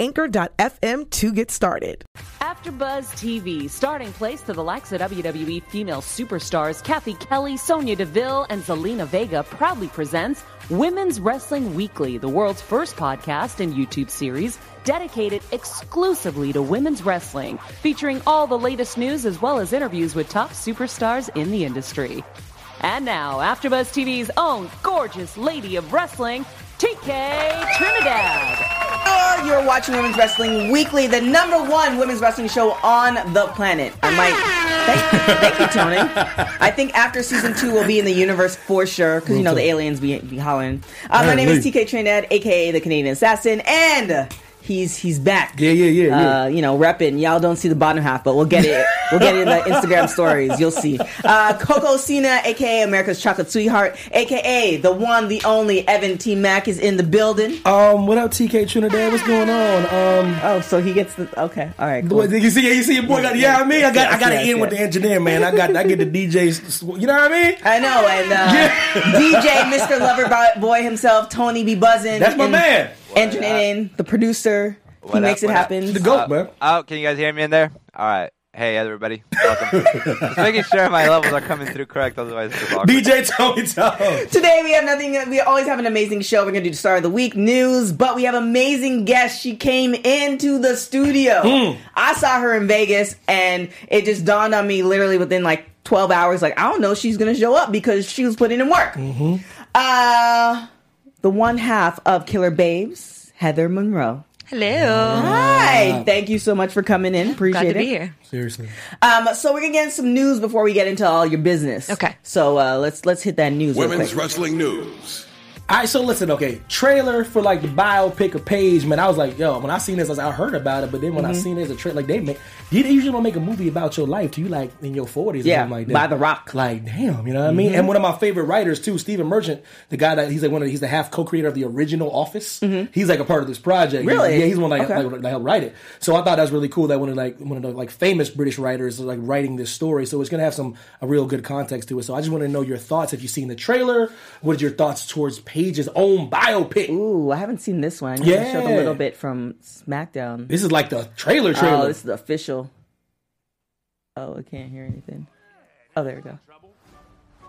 anchor.fm to get started. After Buzz TV, starting place to the likes of WWE female superstars Kathy Kelly, Sonya Deville, and Zelina Vega proudly presents Women's Wrestling Weekly, the world's first podcast and YouTube series dedicated exclusively to women's wrestling, featuring all the latest news as well as interviews with top superstars in the industry. And now, AfterBuzz TV's own gorgeous lady of wrestling, TK Trinidad. You're watching Women's Wrestling Weekly, the #1 women's wrestling show on the planet. I might. Thank you, Tony. I think after season 2, we'll be in the universe for sure, because, you know, the aliens be hollering. My name is TK Trinidad, a.k.a. the Canadian Assassin, and... He's back. Yeah. You know, repping. Y'all don't see the bottom half, but we'll get it. We'll get it in the Instagram stories. You'll see. Coco Cena, a.k.a. America's Chocolate Sweetheart, a.k.a. the one, the only Evan T. Mac is in the building. What up, TK Trinidad? What's going on? So he gets the... Okay, all right, cool. You see your boy got... Yeah, I mean, I got to end with the engineer, man. I get the DJs. You know what I mean? I know, and DJ Mr. Lover Boy himself, Tony B. Buzzin'. That's my man. Engineering, the producer, he makes it happen. The GOAT, man. Oh, can you guys hear me in there? All right. Hey, everybody. Welcome. Just making sure my levels are coming through correct, otherwise it's awkward. DJ Tony Tom. Today we have nothing. We always have an amazing show. We're going to do the Star of the Week news, but we have amazing guests. She came into the studio. I saw her in Vegas, and it just dawned on me literally within like 12 hours, like, I don't know if she's going to show up because she was putting in work. The one half of Killer Babes, Heather Monroe. Hello. Hi. Thank you so much for coming in. Appreciate it. Glad to be here. Seriously. So we're going to get some news before we get into all your business. Okay. So let's hit that news. Women's wrestling news. All right, so listen, okay, trailer for, like, the biopic of Paige, man, I was like, yo, when I seen this, I heard about it, but then when I seen it as a trailer, like, they usually don't make a movie about your life till you, like, in your 40s. Yeah, like that. By The Rock. Like, damn, you know what I mean? And one of my favorite writers, too, Stephen Merchant, the guy that, he's the half co-creator of the original Office. He's, like, a part of this project. Really? Yeah, he's one that helped write it. So I thought that was really cool that one of the famous British writers is, like, writing this story, so it's going to have a real good context to it. So I just want to know your thoughts. Have you seen the trailer? What are your thoughts towards Paige's own biopic? Ooh, I haven't seen this one. I showed a little bit from SmackDown. This is like the trailer. Oh, this is the official. Oh, I can't hear anything. Oh, there we go. Oh,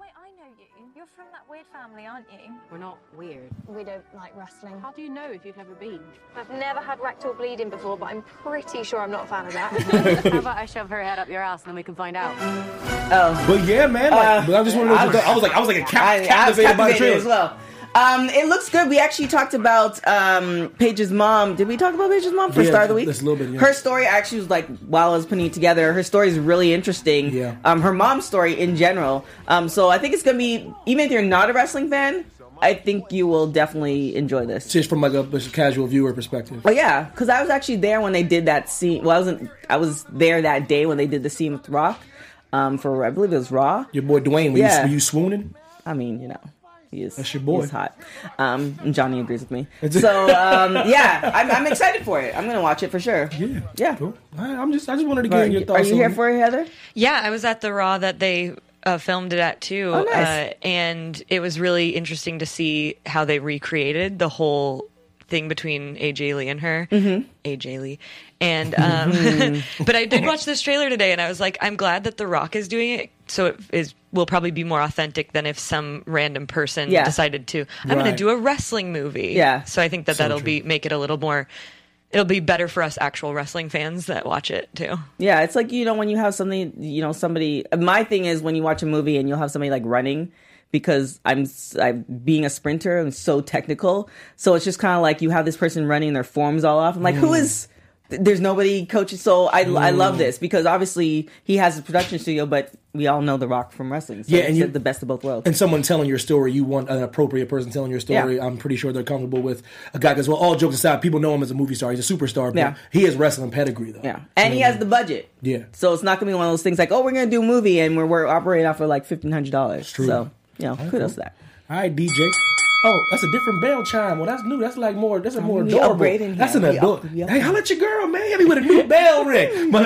wait, I know you. You're from that weird family, aren't you? We're not weird. We don't like wrestling. How do you know if you've never been? I've never had rectal bleeding before, but I'm pretty sure I'm not a fan of that. How about I shove her head up your ass and then we can find out? Oh. But yeah, man. I just wanted to know. I was like a captivated by the trailer as well. It looks good. We actually talked about Paige's mom. Did we talk about Paige's mom for Star of the Week? Just a little bit, yeah. Her story actually was like, while I was putting it together, her story is really interesting. Yeah. Her mom's story in general. So I think it's going to be, even if you're not a wrestling fan, I think you will definitely enjoy this. Just from like a casual viewer perspective. Oh, yeah. Because I was actually there when they did that scene. Well, I was there that day when they did the scene with The Rock for, I believe it was Raw. Your boy Dwayne, were you swooning? I mean, you know. That's your boy. He's hot. And Johnny agrees with me. So, I'm excited for it. I'm going to watch it for sure. Yeah. Cool. I just wanted to get your thoughts. Are you here for it, Heather? Yeah, I was at the Raw that they filmed it at, too. Oh, nice. And it was really interesting to see how they recreated the whole thing between AJ Lee and her. AJ Lee. And, but I did watch this trailer today, and I was like, I'm glad that The Rock is doing it, so it will probably be more authentic than if some random person decided to, I'm going to do a wrestling movie. Yeah. So I think that'll make it a little more, it'll be better for us actual wrestling fans that watch it too. Yeah, it's like, you know, when you have something, you know, somebody, my thing is when you watch a movie and you'll have somebody like running, because I'm being a sprinter and so technical. So it's just kind of like you have this person running, their form's all off. I'm like, who is... There's nobody coaching. So I love this because obviously he has a production studio, but we all know The Rock from wrestling. So yeah, and you the best of both worlds. And someone telling your story, you want an appropriate person telling your story. Yeah. I'm pretty sure they're comfortable with a guy because, well, all jokes aside, people know him as a movie star. He's a superstar, but he has wrestling pedigree, though. Yeah, and he has the budget. Yeah. So it's not going to be one of those things like, oh, we're going to do a movie and we're operating off of like $1,500. It's true. So, you know, kudos to that. All right, DJ. Oh, that's a different bell chime. Well, that's new. That's like more. That's a more adorable. That's an adult. Hey, holla at your girl, man. Hit me with a new bell ring. But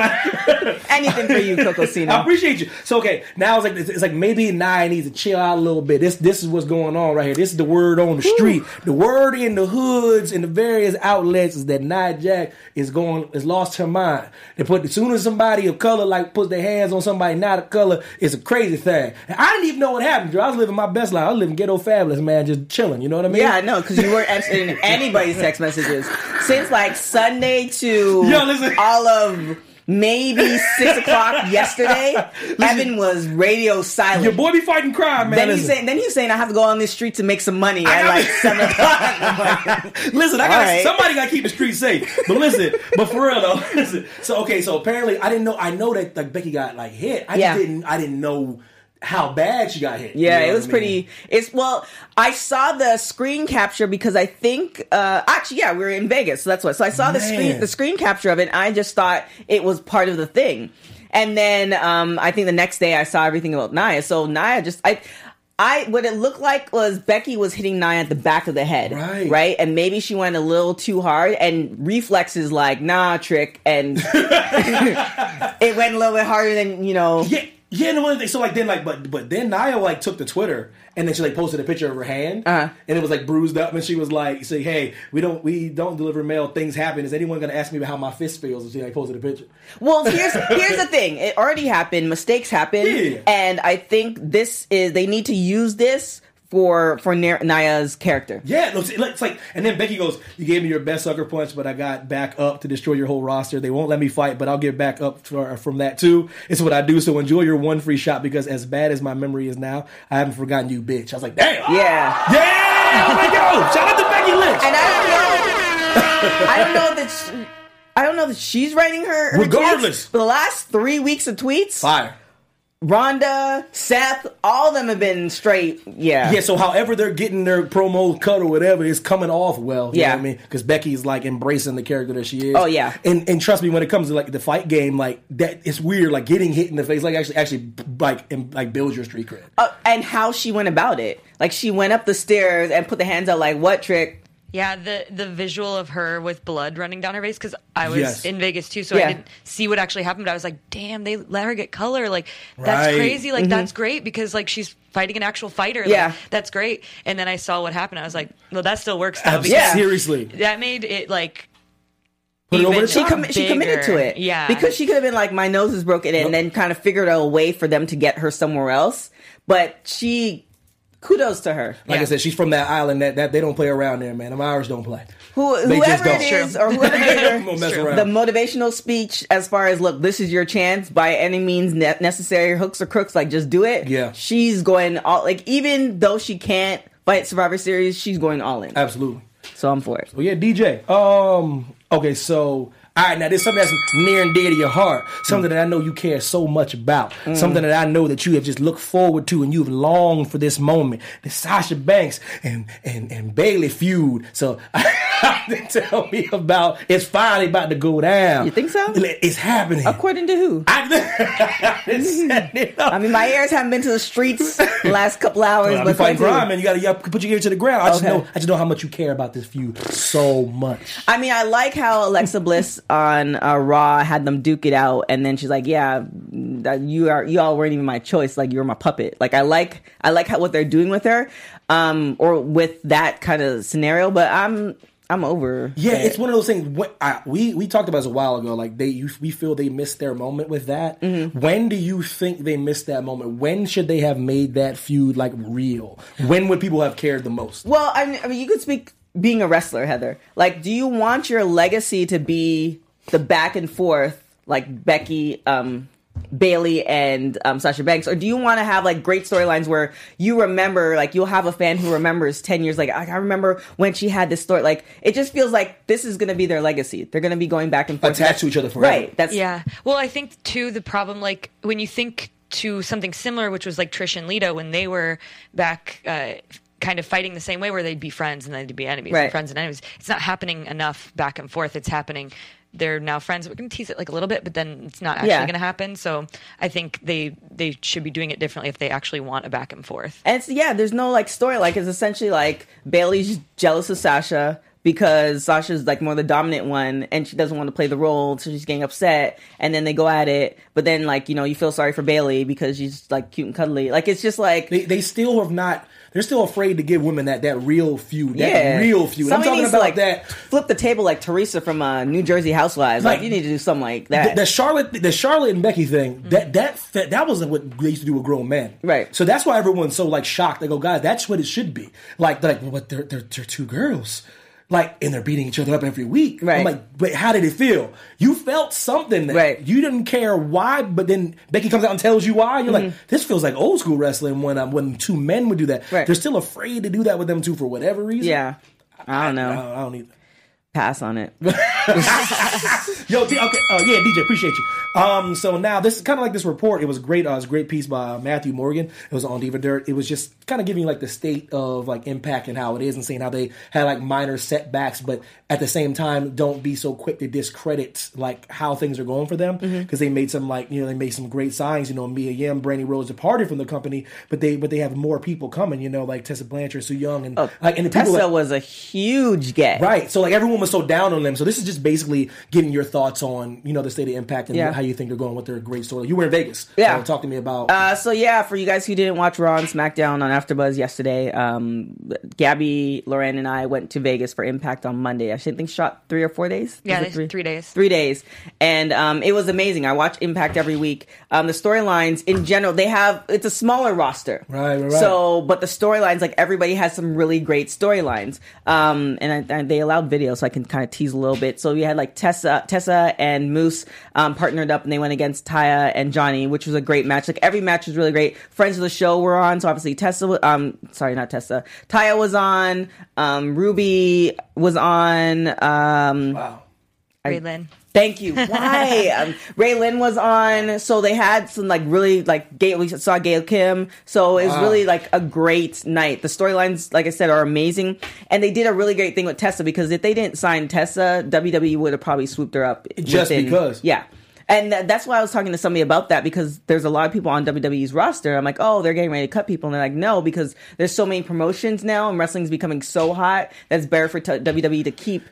anything for you, Coco Cena. I appreciate you. So okay, now it's like maybe Nia needs to chill out a little bit. This is what's going on right here. This is the word on the street. The word in the hoods and the various outlets is that Nia Jax is lost her mind. As soon as somebody of color puts their hands on somebody not of color, it's a crazy thing. And I didn't even know what happened. I was living my best life. I was living ghetto fabulous, man. Just chill. You know what I mean? Yeah, I know, because you weren't answering anybody's text messages since like Sunday to all of maybe 6 o'clock yesterday. Evan was radio silent. Your boy be fighting crime, man. Then he's saying I have to go on this street to make some money at like 7 o'clock. Listen, somebody got to keep the street safe. But listen, but for real though, listen. So, okay, so apparently I didn't know. I know that Becky got hit. I didn't know how bad she got hit. Yeah, you know it was pretty... I saw the screen capture because I think... we were in Vegas, so that's what. So I saw the screen capture of it, and I just thought it was part of the thing. And then I think the next day I saw everything about Nia. So Nia just... what it looked like was Becky was hitting Nia at the back of the head, right? And maybe she went a little too hard, and reflexes trick, and it went a little bit harder than, you know... Yeah. Yeah, and the one thing, so then Nia took to Twitter and then she posted a picture of her hand and it was bruised up and she was say, hey, we don't deliver mail, things happen. Is anyone gonna ask me about how my fist feels? And she posted a picture. Well, here's the thing. It already happened, mistakes happen, and I think they need to use this for Nia's character. Yeah, it's and then Becky goes, you gave me your best sucker punch, but I got back up to destroy your whole roster. They won't let me fight, but I'll get back up from that too. It's what I do, so enjoy your one free shot, because as bad as my memory is now, I haven't forgotten you, bitch. I was like, damn! Yeah! Yeah! Oh my God! Shout out to Becky Lynch! And I don't know that she's writing her regardless. Tweets, for the last 3 weeks of tweets... Fire. Rhonda, Seth, all of them have been straight. Yeah. Yeah, so however they're getting their promo cut or whatever, it's coming off well. You know what I mean? Because Becky's embracing the character that she is. Oh, yeah. And trust me, when it comes to the fight game, that, it's weird. Getting hit in the face, actually builds your street cred. And how she went about it. She went up the stairs and put the hands out what trick? Yeah, the visual of her with blood running down her face, because I was in Vegas too, so I didn't see what actually happened, but I was like, damn, they let her get color. That's crazy. That's great, because she's fighting an actual fighter. That's great. And then I saw what happened. I was like, well, that still works. Yeah. Seriously. That made it she committed to it. Yeah. Because she could have been my nose is broken, and then kind of figured out a way for them to get her somewhere else. But she... Kudos to her. I said, she's from that island that they don't play around there, man. The Irish don't play. Whoever it is, the motivational speech as far as, look, this is your chance by any means necessary, hooks or crooks, just do it. Yeah. She's going all, even though she can't fight Survivor Series, she's going all in. Absolutely. So I'm for it. Well, yeah, DJ. Okay, so... All right, now there's something that's near and dear to your heart, something that I know you care so much about, something that I know that you have just looked forward to and you've longed for this moment, the Sasha Banks and Bayley feud. So tell me about, it's finally about to go down. You think so? It's happening. According to who? My ears haven't been to the streets the last couple hours. But fighting crime, man. You got to put your ear to the ground. I just know how much you care about this feud so much. I mean, I like how Alexa Bliss on Raw had them duke it out, and then she's like, yeah, you all weren't even my choice, you were my puppet. I like how what they're doing with her or with that kind of scenario, but I'm over. Yeah, it's one of those things. We talked about this a while ago. We feel they missed their moment with that. Mm-hmm. When do you think they missed that moment? When should they have made that feud real? When would people have cared the most? Well, I mean, you could speak being a wrestler, Heather. Do you want your legacy to be the back and forth Becky Bayley and Sasha Banks? Or do you want to have like great storylines where you remember, like you'll have a fan who remembers 10 years, like I remember when she had this story. Like it just feels like this is going to be their legacy. They're going to be going back and forth. Attached to each other forever. Right. That's yeah. Well, I think too, the problem, like when you think to something similar, which was like Trish and Lita when they were back kind of fighting the same way where they'd be friends and then they'd be enemies, right. Friends and enemies. It's not happening enough back and forth. It's happening. They're now friends. We're going to tease it like a little bit, but then it's not actually going to happen. So I think they should be doing it differently if they actually want a back and forth. And it's, yeah, there's no like story. Like it's essentially like Bayley's jealous of Sasha because Sasha's like more the dominant one and she doesn't want to play the role. So she's getting upset and then they go at it. But then like, you know, you feel sorry for Bayley because she's like cute and cuddly. Like it's just like they still have not. They're still afraid to give women that real feud. Real feud. Somebody I'm talking about to, like, that. Flip the table like Teresa from New Jersey Housewives. Like you need to do something like that. The Charlotte and Becky thing. Mm-hmm. That wasn't what they used to do with grown men. Right. So that's why everyone's so like shocked. They go, guys, that's what it should be. Like they're like, well, what? They're two girls. Like, and they're beating each other up every week. Right. I'm like, but how did it feel? You felt something that you didn't care why, but then Becky comes out and tells you why. You're like, this feels like old school wrestling when two men would do that. Right. They're still afraid to do that with them two for whatever reason. Yeah. I don't know. I don't either. Pass on it. Yo, okay. Yeah, DJ, appreciate you. So now this is kind of like this report. It was great. It was a great piece by Matthew Morgan. It was on Diva Dirt. It was just kind of giving you like the state of like Impact and how it is and seeing how they had like minor setbacks, but at the same time, don't be so quick to discredit like how things are going for them because they made some like, you know, they made some great signs, you know, Mia Yim, Brandy Rhodes departed from the company, but they have more people coming, you know, like Tessa Blanchard, Su Yung, and like, and the people, Tessa was a huge get. Right. So like everyone was so down on them. So this is just basically getting your thoughts on, you know, the state of Impact and how you think they're going with their great story. You were in Vegas. Yeah. So talk to me about... for you guys who didn't watch Raw and SmackDown on AfterBuzz yesterday, Gabby, Lauren, and I went to Vegas for Impact on Monday. I think shot 3 or 4 days. Yeah, 3 days. 3 days. And it was amazing. I watch Impact every week. The storylines in general, they have... It's a smaller roster. Right. So, but the storylines, like everybody has some really great storylines. And they allowed video, so I can kind of tease a little bit. So we had like Tessa and Moose partnered up and they went against Taya and Johnny, which was a great match. Like every match was really great. Friends of the show were on, so obviously Taya was on, Ruby was on, Ray Lynn. Thank you. Why? Ray Lynn was on, so they had some like really like we saw Gail Kim, so it was really like a great night. The storylines, like I said, are amazing, and they did a really great thing with Tessa because if they didn't sign Tessa, WWE would have probably swooped her up because. Yeah. And that's why I was talking to somebody about that because there's a lot of people on WWE's roster. I'm like, oh, they're getting ready to cut people. And they're like, no, because there's so many promotions now and wrestling's becoming so hot that's better for WWE to keep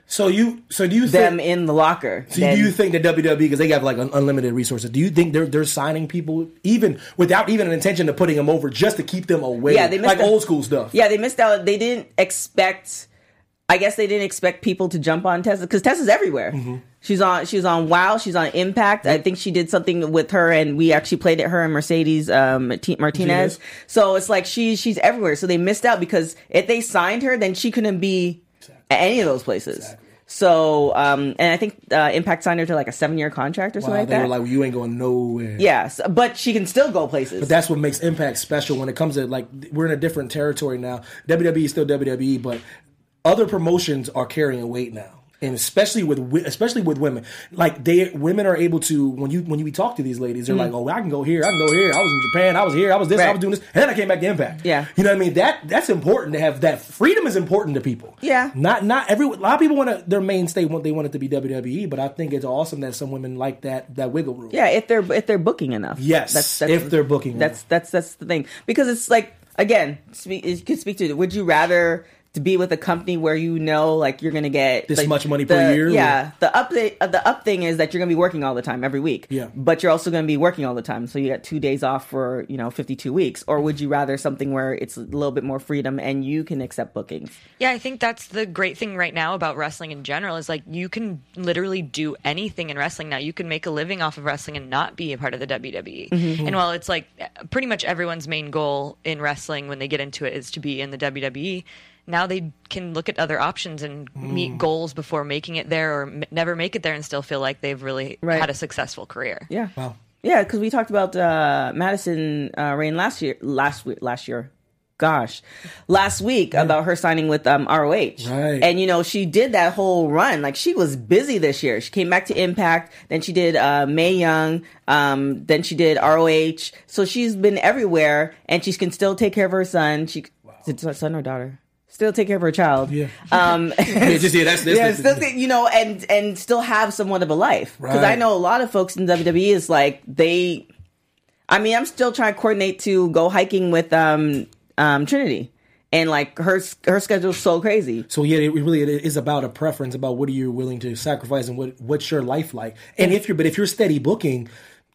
them in the locker. So do you think that WWE, because they have like unlimited resources, do you think they're signing people even without even an intention of putting them over just to keep them away? Yeah, they missed like old school stuff. Yeah, they missed out. They didn't expect... I guess they didn't expect people to jump on Tessa because Tessa's everywhere. Mm-hmm. She was on WOW. She's on Impact. I think she did something with her, and we actually played at her and Mercedes Martinez. So it's like she's everywhere. So they missed out because if they signed her, then she couldn't be at any of those places. Exactly. So, and I think Impact signed her to like a 7-year contract or something like that. They were like, well, you ain't going nowhere. Yes, but she can still go places. But that's what makes Impact special when it comes to like, we're in a different territory now. WWE is still WWE, but other promotions are carrying weight now, and especially with women. Like women are able to when you talk to these ladies, they're like, "Oh, I can go here, I can go here. I was in Japan, I was here, I was this, I was doing this, and then I came back to Impact." Yeah, you know what I mean? That's important to have. That freedom is important to people. Yeah, not every. A lot of people their mainstay want it to be WWE, but I think it's awesome that some women like that wiggle room. Yeah, if they're booking enough. Yes, if they're booking. That's the thing because it's like again, you could speak to it. Would you rather to be with a company where you know, like, you're going to get... This like, much money per year? Yeah. Or? The up thing is that you're going to be working all the time every week. Yeah. But you're also going to be working all the time. So you got 2 days off for, you know, 52 weeks. Or would you rather something where it's a little bit more freedom and you can accept bookings? Yeah, I think that's the great thing right now about wrestling in general is, like, you can literally do anything in wrestling now. You can make a living off of wrestling and not be a part of the WWE. Mm-hmm. And while it's, like, pretty much everyone's main goal in wrestling when they get into it is to be in the WWE... Now they can look at other options and meet goals before making it there or never make it there and still feel like they've really had a successful career. Yeah. Wow. Yeah, because we talked about Madison Rayne last week about her signing with ROH. Right. And, you know, she did that whole run. Like, she was busy this year. She came back to Impact. Then she did Mae Young. Then she did ROH. So she's been everywhere, and she can still take care of her son. Is it her son or daughter? Still take care of her child. Yeah. And still have somewhat of a life. Because I know a lot of folks in WWE is like, I'm still trying to coordinate to go hiking with Trinity. And like her schedule's so crazy. So yeah, it is about a preference about what are you willing to sacrifice and what's your life like. And if you're steady booking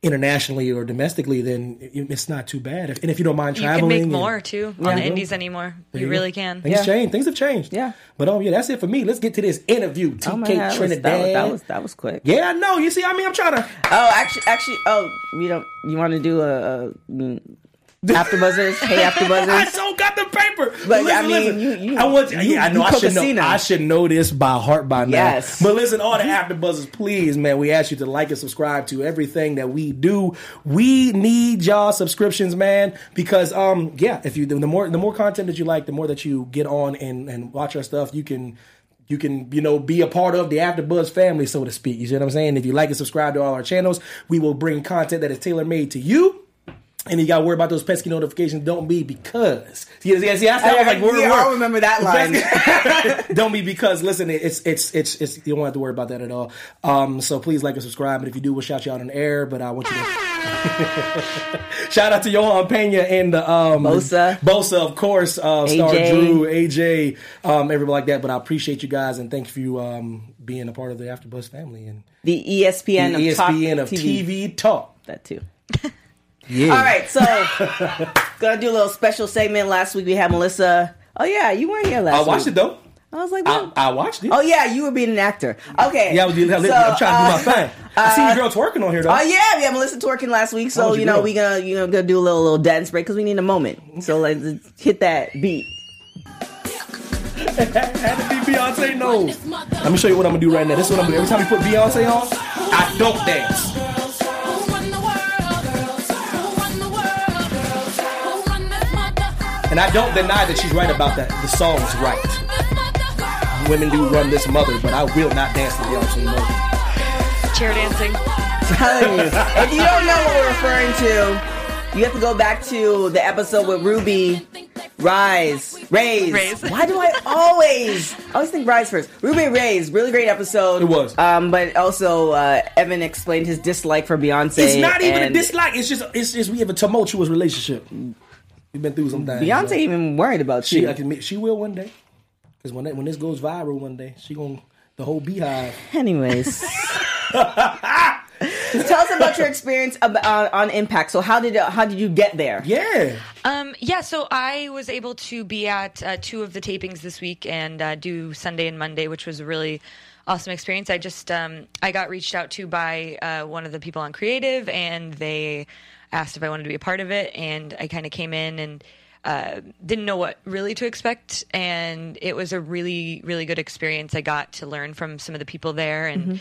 internationally or domestically, then it's not too bad. And if you don't mind traveling, you can make more too on the indies anymore. You really can. Things have changed. Yeah. But that's it for me. Let's get to this interview. TK Trinidad. That was quick. Yeah, I know. You see, I mean, I'm trying to. Oh, actually, you don't. You want to do a after buzzers? Hey, after buzzers. I so got the paper. But listen, I should know this by heart by now. Yes. But listen, all the after buzzers, please, man. We ask you to like and subscribe to everything that we do. We need y'all subscriptions, man, because if you do, the more content that you like, the more that you get on and watch our stuff, you can be a part of the AfterBuzz family, so to speak. You see what I'm saying? If you like and subscribe to all our channels, we will bring content that is tailor-made to you. And you got to worry about those pesky notifications. Don't be because. I remember that line. Don't be because. Listen, it's you don't have to worry about that at all. So please like and subscribe. And if you do, we'll shout you out on air. But I want you to shout out to Johan Pena and the Bosa, of course. Star Drew, AJ, everybody like that. But I appreciate you guys and thank you for being a part of the AfterBuzz family and the ESPN of TV Talk. That too. Yeah. All right, so gonna do a little special segment. Last week we had Melissa. Oh yeah, you weren't here last week. I watched it though. I was like, what? I watched it. Oh yeah, you were being an actor. Okay. Yeah, I was doing that. So, I'm trying to do my thing. I see you girl twerking on here though. Oh yeah, we had Melissa twerking last week. So we gonna gonna do a little dance break because we need a moment. So let's hit that beat. Had to be Beyonce knows. Let me show you what I'm gonna do right now. This is what I'm gonna do. Every time you put Beyonce on, I don't dance. And I don't deny that she's right about that. The song's right. Women do run this mother, but I will not dance to Beyonce. Chair dancing. I'm telling you. If you don't know what we're referring to, you have to go back to the episode with Ruby. Raise. Why do I always think Rise first. Ruby Raise, really great episode. It was. But also Evan explained his dislike for Beyonce. It's not even a dislike. It's just we have a tumultuous relationship. We've been through some things. Beyonce even worried about you. She will one day. Because when this goes viral one day, she gonna the whole beehive. Anyways. Tell us about your experience on Impact. So how did you get there? Yeah. So I was able to be at two of the tapings this week and do Sunday and Monday, which was a really awesome experience. I just I got reached out to by one of the people on creative, and they asked if I wanted to be a part of it, and I kind of came in and didn't know what really to expect, and it was a really, really good experience. I got to learn from some of the people there and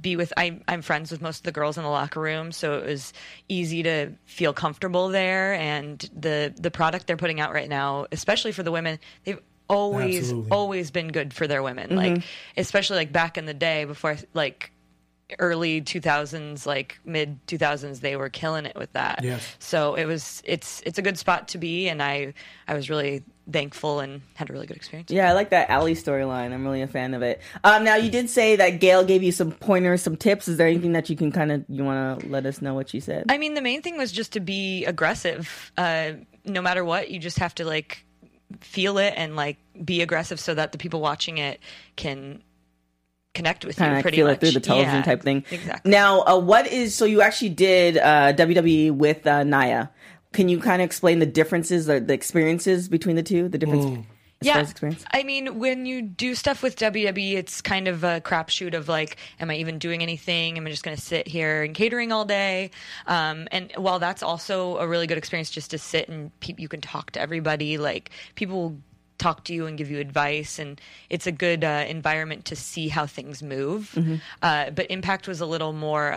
be with, I'm friends with most of the girls in the locker room, so it was easy to feel comfortable there, and the product they're putting out right now, especially for the women, they've always been good for their women, like especially like back in the day before like early 2000s, like mid 2000s, they were killing it with that. Yes. So it's a good spot to be, and I was really thankful and had a really good experience. Yeah, I like that Allie storyline. I'm really a fan of it. Now you did say that Gail gave you some pointers, some tips. Is there anything that you can you want to let us know what she said? I mean, the main thing was just to be aggressive. No matter what, you just have to like feel it and like be aggressive so that the people watching it can connect with you pretty much. It through the television type thing. Exactly. Now, so you actually did WWE with Nia. Can you kind of explain the differences or the experiences between the two? The difference? Experience? I mean, when you do stuff with WWE, it's kind of a crapshoot of like, am I even doing anything? Am I just going to sit here and catering all day? And while that's also a really good experience just to sit and you can talk to everybody, like people will talk to you and give you advice, and it's a good environment to see how things move. But Impact was a little more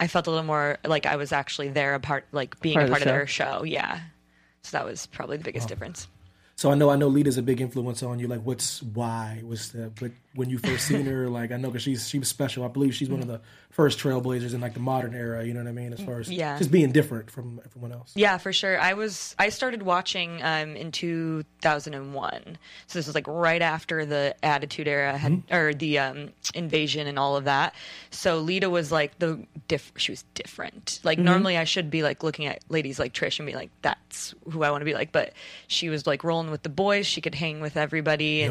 I felt a little more like I was actually there, being a part of their show. Yeah. So that was probably the biggest difference. So I know Lita's a big influence on you. Like, when you first seen her, like, I know because she was special. I believe she's one of the first trailblazers in like the modern era. You know what I mean? As far as just being different from everyone else. Yeah, for sure. I started watching in 2001. So this was like right after the Attitude Era or the Invasion and all of that. So Lita was like she was different. Like normally I should be like looking at ladies like Trish and be like, that's who I want to be like. But she was like rolling with the boys, she could hang with everybody,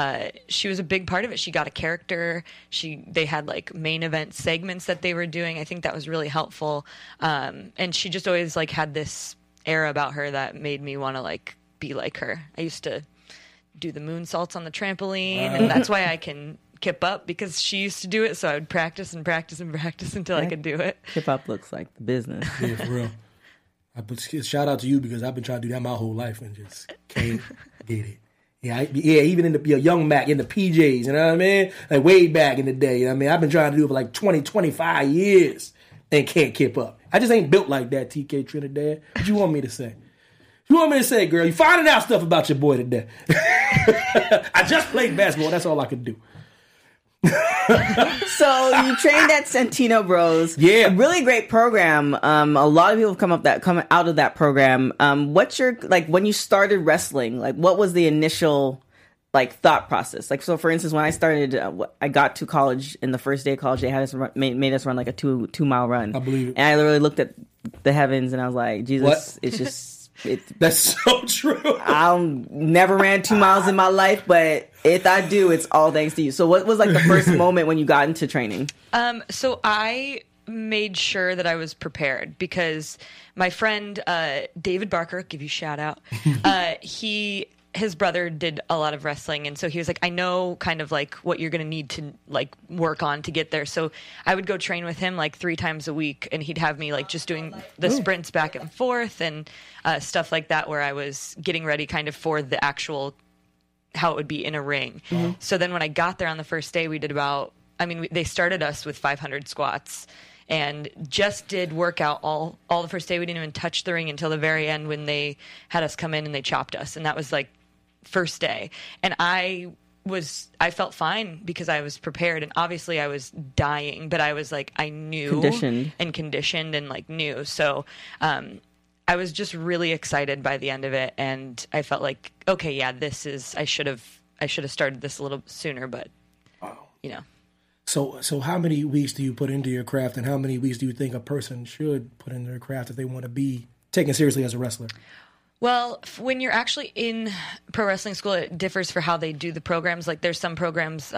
and she was a big part of it. She got a character. They had like main event segments that they were doing. I think that was really helpful, and she just always like had this aura about her that made me want to like be like her. I used to do the moonsaults on the trampoline, and that's why I can kip up, because she used to do it, so I would practice and practice and practice until I could do it. Kip up looks like the business. Yeah, for real. Shout out to you, because I've been trying to do that my whole life and just can't get it. Yeah, even in the young Mac, in the PJs, you know what I mean? Like way back in the day, you know what I mean? I've been trying to do it for like 20, 25 years and can't keep up. I just ain't built like that, TK Trinidad. What you want me to say? You want me to say, girl, you finding out stuff about your boy today. I just played basketball. That's all I could do. So you trained at Santino Bros. Yeah, a really great program. A lot of people come out of that program. What's your when you started wrestling? Like, what was the initial thought process? Like, so for instance, when I started, I got to college, and the first day of college, they had us made us run like a two-mile run. I believe it. And I literally looked at the heavens, and I was like, Jesus, what? It's just. That's so true. I never ran 2 miles in my life, but if I do, it's all thanks to you. So what was the first moment when you got into training? So I made sure that I was prepared, because my friend David Barker, give you a shout out, his brother did a lot of wrestling, and so he was like, I know kind of like what you're going to need to like work on to get there. So I would go train with him like 3 times a week, and he'd have me like just doing the sprints back and forth and stuff like that, where I was getting ready kind of for the actual how it would be in a ring. Mm-hmm. So then when I got there on the first day, we did they started us with 500 squats. And just did workout all the first day. We didn't even touch the ring until the very end, when they had us come in and they chopped us. And that was like first day. And I felt fine because I was prepared. And obviously I was dying, but I was like, I knew. Conditioned and like knew. So I was just really excited by the end of it. And I felt like, okay, yeah, this is, I should have started this a little sooner, but you know. So how many weeks do you put into your craft, and how many weeks do you think a person should put into their craft if they want to be taken seriously as a wrestler? Well, when you're actually in pro wrestling school, it differs for how they do the programs. Like there's some programs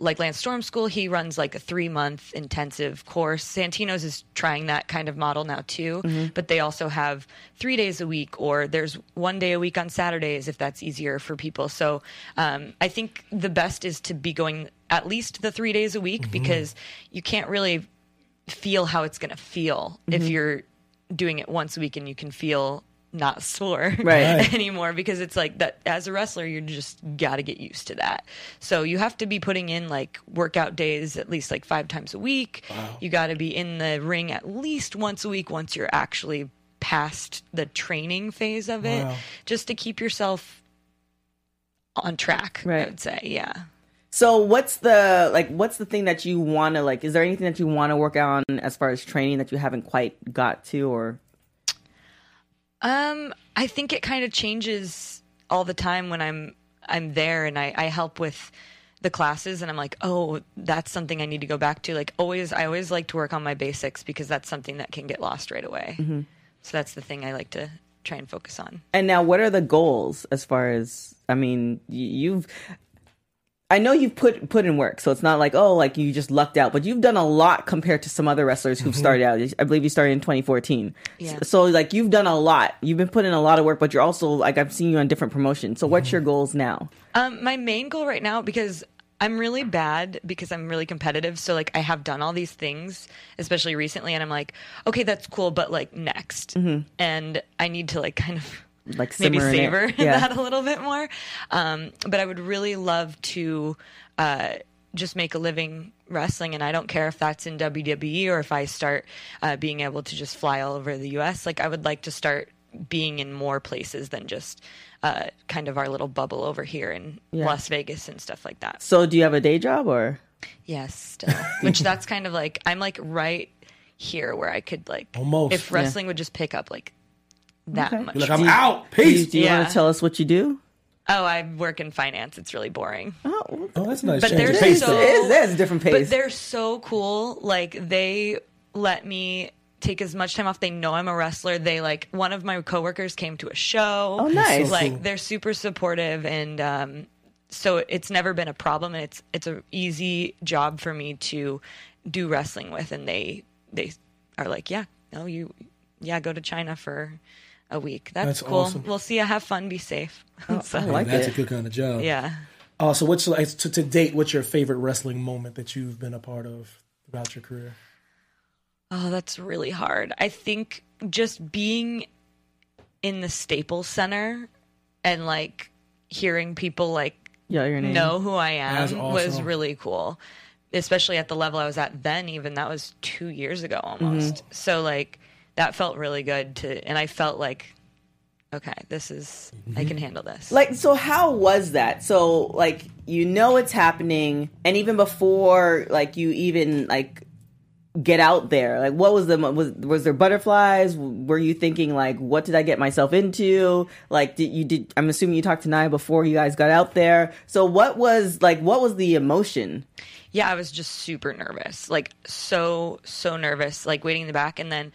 like Lance Storm School, he runs like a 3-month intensive course. Santino's is trying that kind of model now too, but they also have 3 days a week, or there's 1 day a week on Saturdays if that's easier for people. So I think the best is to be going at least the 3 days a week, because you can't really feel how it's going to feel if you're doing it once a week and you can feel not sore anymore, because it's like that as a wrestler, you just got to get used to that. So you have to be putting in like workout days at least like 5 times a week. Wow. You got to be in the ring at least once a week once you're actually past the training phase of it, just to keep yourself on track, I would say. Yeah. So what's the thing that you want to is there anything that you want to work on as far as training that you haven't quite got to, or? I think it kind of changes all the time when I'm there, and I help with the classes, and I'm like, oh, that's something I need to go back to. Like I always like to work on my basics, because that's something that can get lost right away. So that's the thing I like to try and focus on. And now what are the goals as far as, I mean, I know you've put in work, so it's not like, oh, like you just lucked out, but you've done a lot compared to some other wrestlers who've started out. I believe you started in 2014. Yeah. So like you've done a lot. You've been putting in a lot of work, but you're also like, I've seen you on different promotions. So what's your goals now? My main goal right now, because I'm really bad, because I'm really competitive. So like I have done all these things, especially recently, and I'm like, okay, that's cool, but like next. And I need to like kind of maybe savor that a little bit more. But I would really love to just make a living wrestling, and I don't care if that's in WWE or if I start being able to just fly all over the U.S. Like, I would like to start being in more places than just kind of our little bubble over here in Las Vegas and stuff like that. So do you have a day job or? Yes, still. Which that's kind of like, I'm like right here where I could like, almost, if wrestling would just pick up like that much. You're like, I'm out. Peace. Do you want to tell us what you do? Oh, I work in finance. It's really boring. Oh, that's nice. But they're that's a different pace. But they're so cool. Like, they let me take as much time off. They know I'm a wrestler. They, like, one of my coworkers came to a show. Oh, nice. Like, they're super supportive, and so it's never been a problem. And it's an easy job for me to do wrestling with, and they are like, go to China for a week. That's cool. Awesome. We'll see you. Have fun. Be safe. So, I like it. That's a good kind of job. Yeah. So what's to date, what's your favorite wrestling moment that you've been a part of throughout your career? Oh, that's really hard. I think just being in the Staples Center and like hearing people like know who I am was really cool. Especially at the level I was at then, even that was 2 years ago almost. Mm-hmm. So like, that felt really good and I felt like, okay, this is, I can handle this. Like, so how was that? So like, it's happening. And even before like you even like get out there, like what was was there butterflies? Were you thinking like, what did I get myself into? Like, I'm assuming you talked to Nia before you guys got out there. So what was the emotion? Yeah, I was just super nervous. Like so nervous, like waiting in the back. And then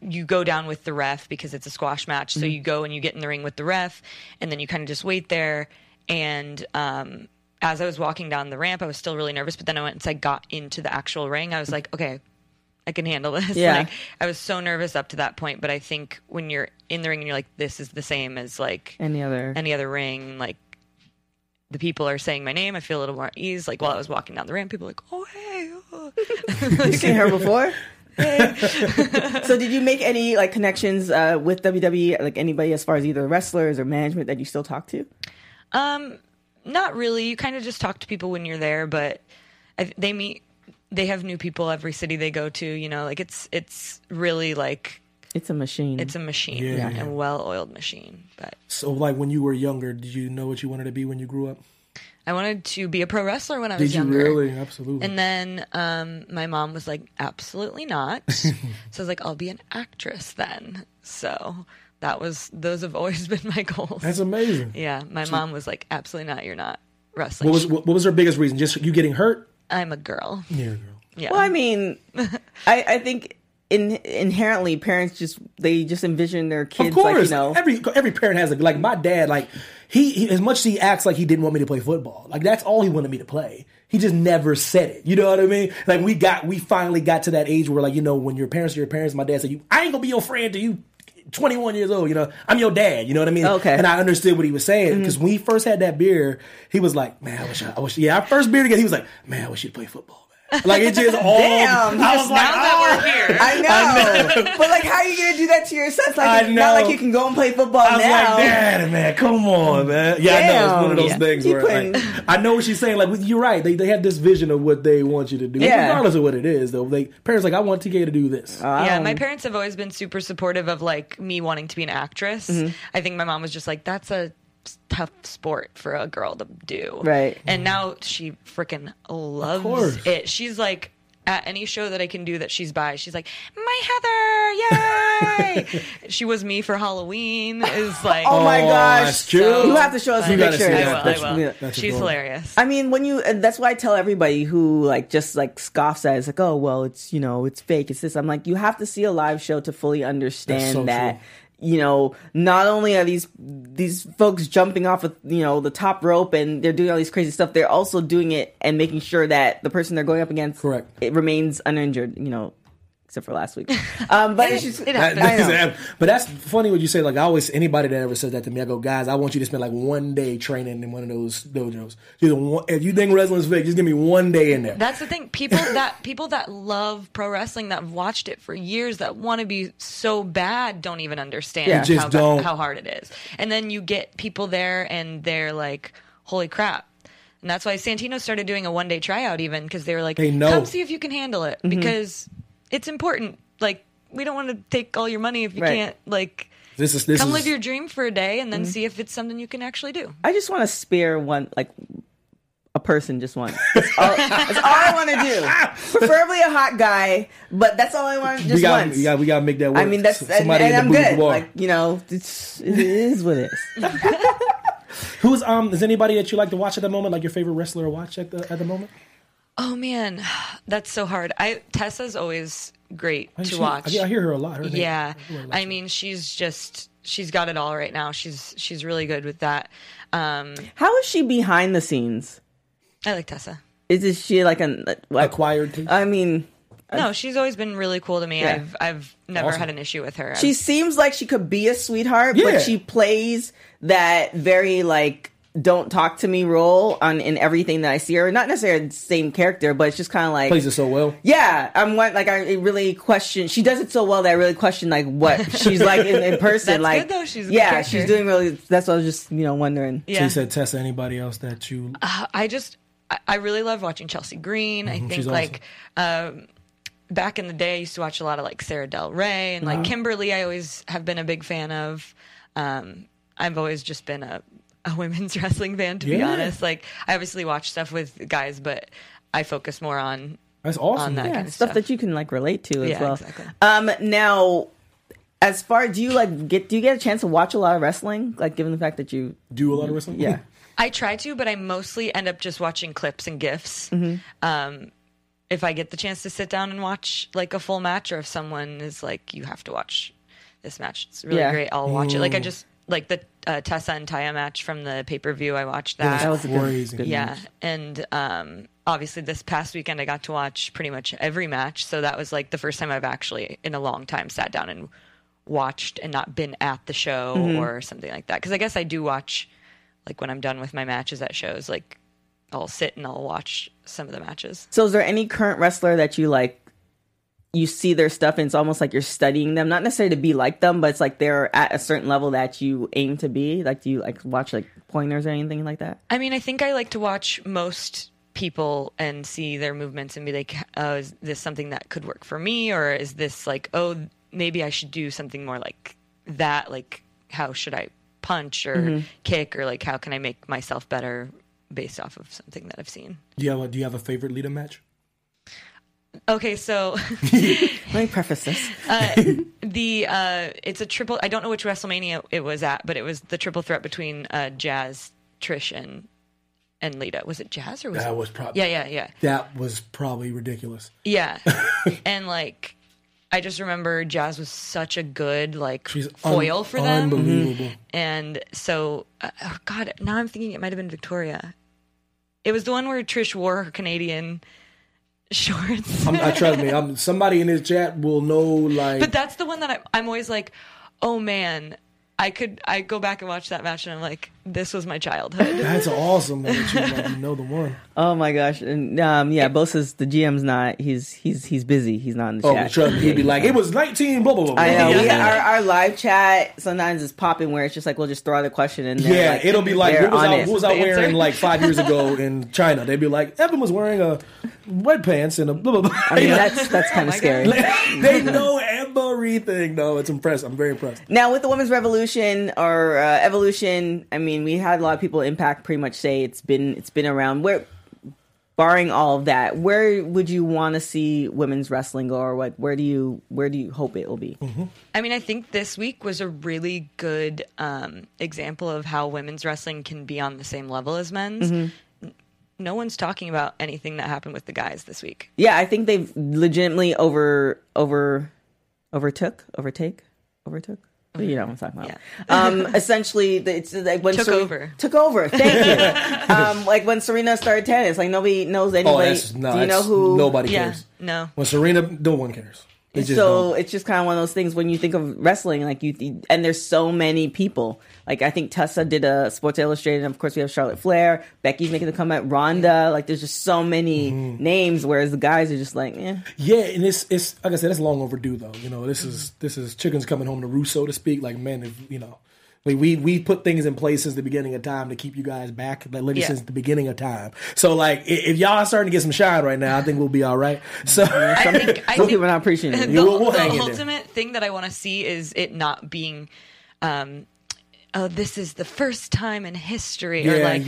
you go down with the ref because it's a squash match. So you go and you get in the ring with the ref, and then you kind of just wait there. And as I was walking down the ramp, I was still really nervous. But then I got into the actual ring. I was like, okay, I can handle this. Yeah. Like, I was so nervous up to that point. But I think when you're in the ring and you're like, this is the same as like any other ring, like the people are saying my name. I feel a little more at ease. Like while I was walking down the ramp, people were like, oh, hey. Oh. You've seen her before? So did you make any like connections with WWE, like anybody as far as either wrestlers or management that you still talk to? Not really. You kind of just talk to people when you're there, but they have new people every city they go to, like it's really like it's a machine. It's a machine, a well-oiled machine. But so like when you were younger, did you know what you wanted to be when you grew up? I wanted to be a pro wrestler when I was younger. Did you really? Absolutely. And then my mom was like, absolutely not. So I was like, I'll be an actress then. So those have always been my goals. That's amazing. Yeah. My mom was like, absolutely not. You're not wrestling. What was her biggest reason? Just you getting hurt? I'm a girl. You're a girl. Yeah. Well, I mean, I think inherently parents just envision their kids. Of course, like, every parent has like my dad, like he as much as he acts like he didn't want me to play football, like that's all he wanted me to play. He just never said it. You know what I mean? Like we finally got to that age where like, when your parents, my dad said, I ain't gonna be your friend till you 21 years old, I'm your dad, you know what I mean? Okay. And I understood what he was saying, because when he first had that beard, he was like, man, our first beard again, he was like, man, I wish you'd play football. Like it just all. Damn! I was like, that we're here. I know. But like, how are you gonna do that to your sons? Like, it's not like you can go and play football now. I was like, Dad, man, come on, man. Yeah, damn. I know it's one of those things where like, I know what she's saying. Like, you're right. They have this vision of what they want you to do, regardless of what it is. Though, parents like, I want TK to do this. My parents have always been super supportive of like me wanting to be an actress. Mm-hmm. I think my mom was just like, that's a tough sport for a girl to do, right? And now she freaking loves it. She's like, at any show that I can do that she's by, she's like, my Heather, yay! She was me for Halloween. Is like, oh my gosh, that's cute. So you have to show us some pictures. I will. She's hilarious. I mean, that's why I tell everybody who like just like scoffs at it, it's like, oh well, it's it's fake, it's this. I'm like, you have to see a live show to fully understand that. True. Not only are these folks jumping off of, the top rope and they're doing all these crazy stuff, they're also doing it and making sure that the person they're going up against it remains uninjured, except for last week. But it's just, it happens. But that's funny what you say. Like, I always, anybody that ever says that to me, I go, guys, I want you to spend like one day training in one of those dojos. If you think wrestling's fake, just give me one day in there. That's the thing. People that love pro wrestling, that have watched it for years, that want to be so bad, don't even understand how hard it is. And then you get people there and they're like, holy crap. And that's why Santino started doing a one-day tryout even, because they were like, they know. Come see if you can handle it, mm-hmm. because it's important. Like, we don't want to take all your money if you right. can't, like, this is live your dream for a day and then mm-hmm. see if it's something you can actually do. I just want to spear one, like, a person just one. That's all I want to do. Preferably a hot guy, but that's all I want, just once. We got to make that work. I mean, that's, and I'm good. Like, you know, it is what it is. Who's is anybody that you like to watch at the moment, like your favorite wrestler to watch at the moment? Oh man, that's so hard. Tessa's always great to watch. I hear her a lot. Her name, yeah, I mean she's got it all right now. She's really good with that. How is she behind the scenes? I like Tessa. Is she like an acquired team? I mean. No, she's always been really cool to me. Yeah. I've never awesome. Had an issue with her. She seems like she could be a sweetheart, yeah. but she plays that very like don't talk to me role in everything that I see her. Not necessarily the same character, but it's just kind of like plays it so well. Yeah, I really question. She does it so well that I really question like what she's like in person. That's like good though. She's a yeah, character. She's doing really. That's what I was just wondering. Yeah. So you said Tessa. Anybody else that you? I really love watching Chelsea Green. Mm-hmm. I think she's like. Awesome. Back in the day, I used to watch a lot of, like, Sarah Del Rey and, like, Kimberly I always have been a big fan of. I've always just been a women's wrestling fan, to be honest. Like, I obviously watch stuff with guys, but I focus more on that's awesome. On that kind of stuff that you can, like, relate to as well. Exactly. Now, as far as do you get a chance to watch a lot of wrestling? Like, given the fact that you... Do a lot of wrestling? Yeah. I try to, but I mostly end up just watching clips and GIFs. Mm-hmm. If I get the chance to sit down and watch like a full match, or if someone is like, you have to watch this match, it's really great, I'll watch it. Like I just like the Tessa and Taya match from the pay-per-view. I watched that. That was crazy. Good match. And obviously this past weekend I got to watch pretty much every match. So that was like the first time I've actually in a long time sat down and watched and not been at the show or something like that. 'Cause I guess I do watch like when I'm done with my matches at shows, like I'll sit and I'll watch some of the matches. So is there any current wrestler that you like, you see their stuff and it's almost like you're studying them, not necessarily to be like them, but it's like they're at a certain level that you aim to be? Like, do you like watch like pointers or anything like that? I mean, I think I like to watch most people and see their movements and be like, oh, is this something that could work for me? Or is this like, oh, maybe I should do something more like that. Like, how should I punch or kick, or like, how can I make myself better based off of something that I've seen. Do you have a favorite Lita match? Okay, so... Let me preface this. It's a triple... I don't know which WrestleMania it was at, but it was the triple threat between Jazz, Trish, and Lita. Was it Jazz or was that it... That was probably ridiculous. Yeah. And, like, I just remember Jazz was such a good, like, foil for them. Unbelievable. And so... oh, God, now I'm thinking it might have been Victoria. It was the one where Trish wore her Canadian shorts. Trust me, somebody in this chat will know. Like, but that's the one that I'm always like, oh man, I go back and watch that match, and I'm like, this was my childhood. That's awesome. You know the one. Oh my gosh, and Bosa's the GM's not. He's busy. He's not in the chat. Trust me, he'd be like, it was 19. Blah blah blah. I know. Our live chat sometimes is popping where it's just like we'll just throw out a question and like, it'll be like, what was I wearing like 5 years ago in China? They'd be like, Evan was wearing a wet pants and a blah blah blah. I mean, that's kind of scary. They know everything though. It's impressed. I'm very impressed. Now with the women's revolution or evolution, I mean, we had a lot of people Impact pretty much say it's been around. Where, barring all of that, where would you want to see women's wrestling go, or what? Where do you hope it will be? Mm-hmm. I mean, I think this week was a really good example of how women's wrestling can be on the same level as men's. Mm-hmm. No one's talking about anything that happened with the guys this week. Yeah, I think they've legitimately overtook. You know what I'm talking about. Yeah. Essentially, it's like when took over. Thank you. Like when Serena started tennis, like nobody knows anybody. Do you know who? Nobody cares. No. When Serena, no one cares. It's just kind of one of those things when you think of wrestling, like and there's so many people. Like I think Tessa did a Sports Illustrated, and of course we have Charlotte Flair, Becky's making the comeback, Ronda. Like there's just so many names, whereas the guys are just like, eh. Yeah, and it's like I said, it's long overdue though. You know, this is chickens coming home to roost, so to speak. Like, man, if, you know, Like we put things in place since the beginning of time to keep you guys back. Like since the beginning of time. So like if y'all are starting to get some shine right now, I think we'll be all right. So I think we're not appreciating it. The ultimate thing that I want to see is it not being. This is the first time in history. Yeah, or like,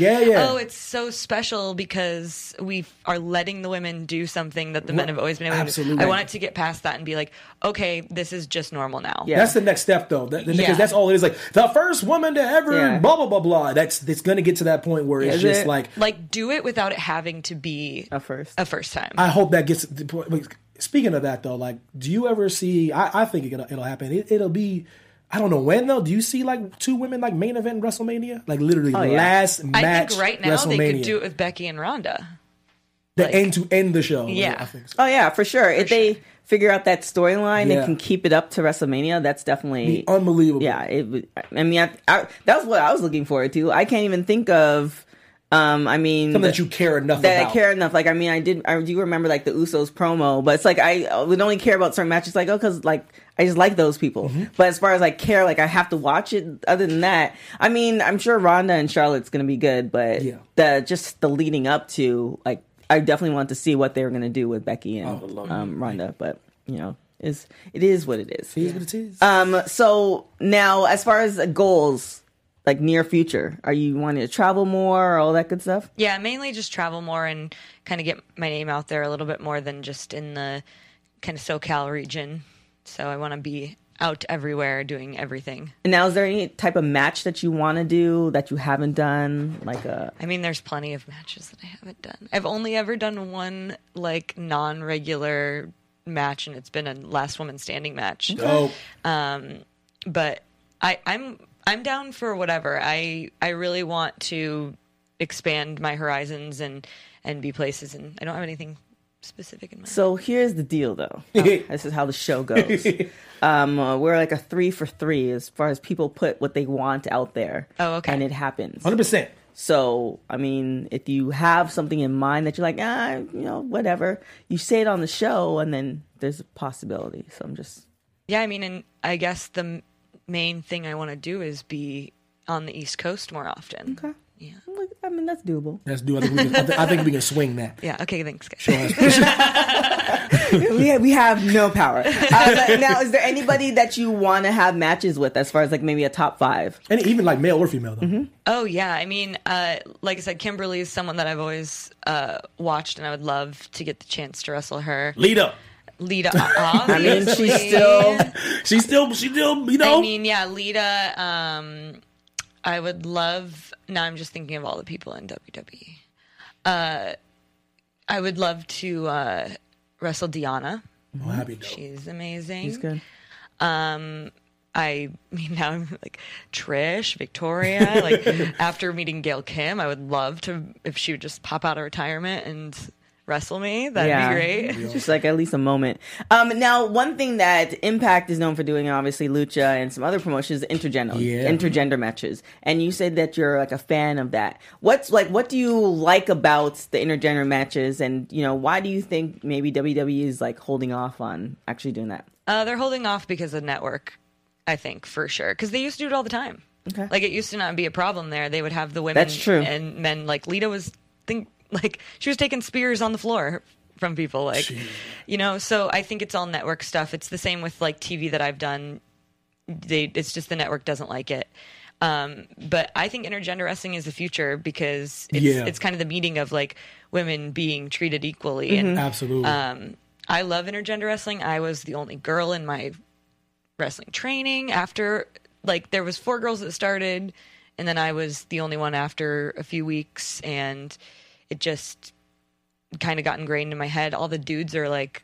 oh, it's so special because we are letting the women do something that the men have always been able to do. I want it to get past that and be like, okay, this is just normal now. Yeah. That's the next step, though. Because that's all it is. Like, the first woman to ever blah, blah, blah, blah. It's going to get to that point where it's just like... Like, do it without it having to be a first time. I hope that gets... Speaking of that, though, like, do you ever see... I think it'll happen. It'll be... I don't know when, though. Do you see, like, two women, like, main event in WrestleMania? Like, literally last match WrestleMania. I think right now they could do it with Becky and Ronda. End the show. Yeah. I think so. Oh, yeah, for sure. If they figure out that storyline and can keep it up to WrestleMania, that's definitely... Be unbelievable. Yeah. I mean, that was what I was looking forward to. I can't even think of... something that you care enough about. I care enough. Like, I mean, I do remember, like, the Usos promo, but it's like, I would only care about certain matches, like, because, like, I just like those people. Mm-hmm. But as far as, like, care, like, I have to watch it. Other than that, I mean, I'm sure Ronda and Charlotte's going to be good, but the leading up to, like, I definitely want to see what they were going to do with Becky and Ronda, but, you know. It is what it is. It is what it is. So, now, as far as goals... Like near future, are you wanting to travel more or all that good stuff? Yeah, mainly just travel more and kind of get my name out there a little bit more than just in the kind of SoCal region. So I want to be out everywhere doing everything. And now, is there any type of match that you want to do that you haven't done? There's plenty of matches that I haven't done. I've only ever done one like non-regular match, and it's been a last woman standing match. Dope. But I'm down for whatever. I really want to expand my horizons and be places, and I don't have anything specific in mind. So here's the deal, though. This is how the show goes. We're like a 3 for 3 as far as people put what they want out there. Oh, okay. And it happens. 100%. So, I mean, if you have something in mind that you're like, whatever, you say it on the show, and then there's a possibility. So I'm just... Yeah, I mean, and I guess the... main thing I want to do is be on the East Coast more often. Okay. Yeah. I mean, that's doable. That's doable. I think we can swing that. Yeah. Okay. Thanks, guys. Sure. we have no power. Now, is there anybody that you want to have matches with as far as like maybe a top 5? And even like male or female, though. Mm-hmm. Oh, yeah. I mean, like I said, Kimberly is someone that I've always watched, and I would love to get the chance to wrestle her. Lita, obviously. I mean, she still, you know. I mean, yeah, Lita. I would love. Now I'm just thinking of all the people in WWE. I would love to wrestle Deanna. Oh, happy dope. She's amazing. She's good. I mean, now I'm like Trish, Victoria. Like after meeting Gail Kim, I would love to if she would just pop out of retirement and wrestle me. That'd be great. Just like at least a moment. Now, one thing that Impact is known for doing, obviously Lucha and some other promotions, intergender matches. And you said that you're like a fan of that. What do you like about the intergender matches? And you know, why do you think maybe WWE is like holding off on actually doing that? They're holding off because of network, I think, for sure. Because they used to do it all the time. Okay. Like it used to not be a problem there. They would have the women and men. Like Lita was like she was taking spears on the floor from people, like, jeez. You know, so I think it's all network stuff. It's the same with like TV that I've done. It's just the network doesn't like it. But I think intergender wrestling is the future because it's kind of the meeting of like women being treated equally. Mm-hmm. And absolutely. I love intergender wrestling. I was the only girl in my wrestling training after like there was 4 girls that started, and then I was the only one after a few weeks, and it just kind of got ingrained in my head. All the dudes are like,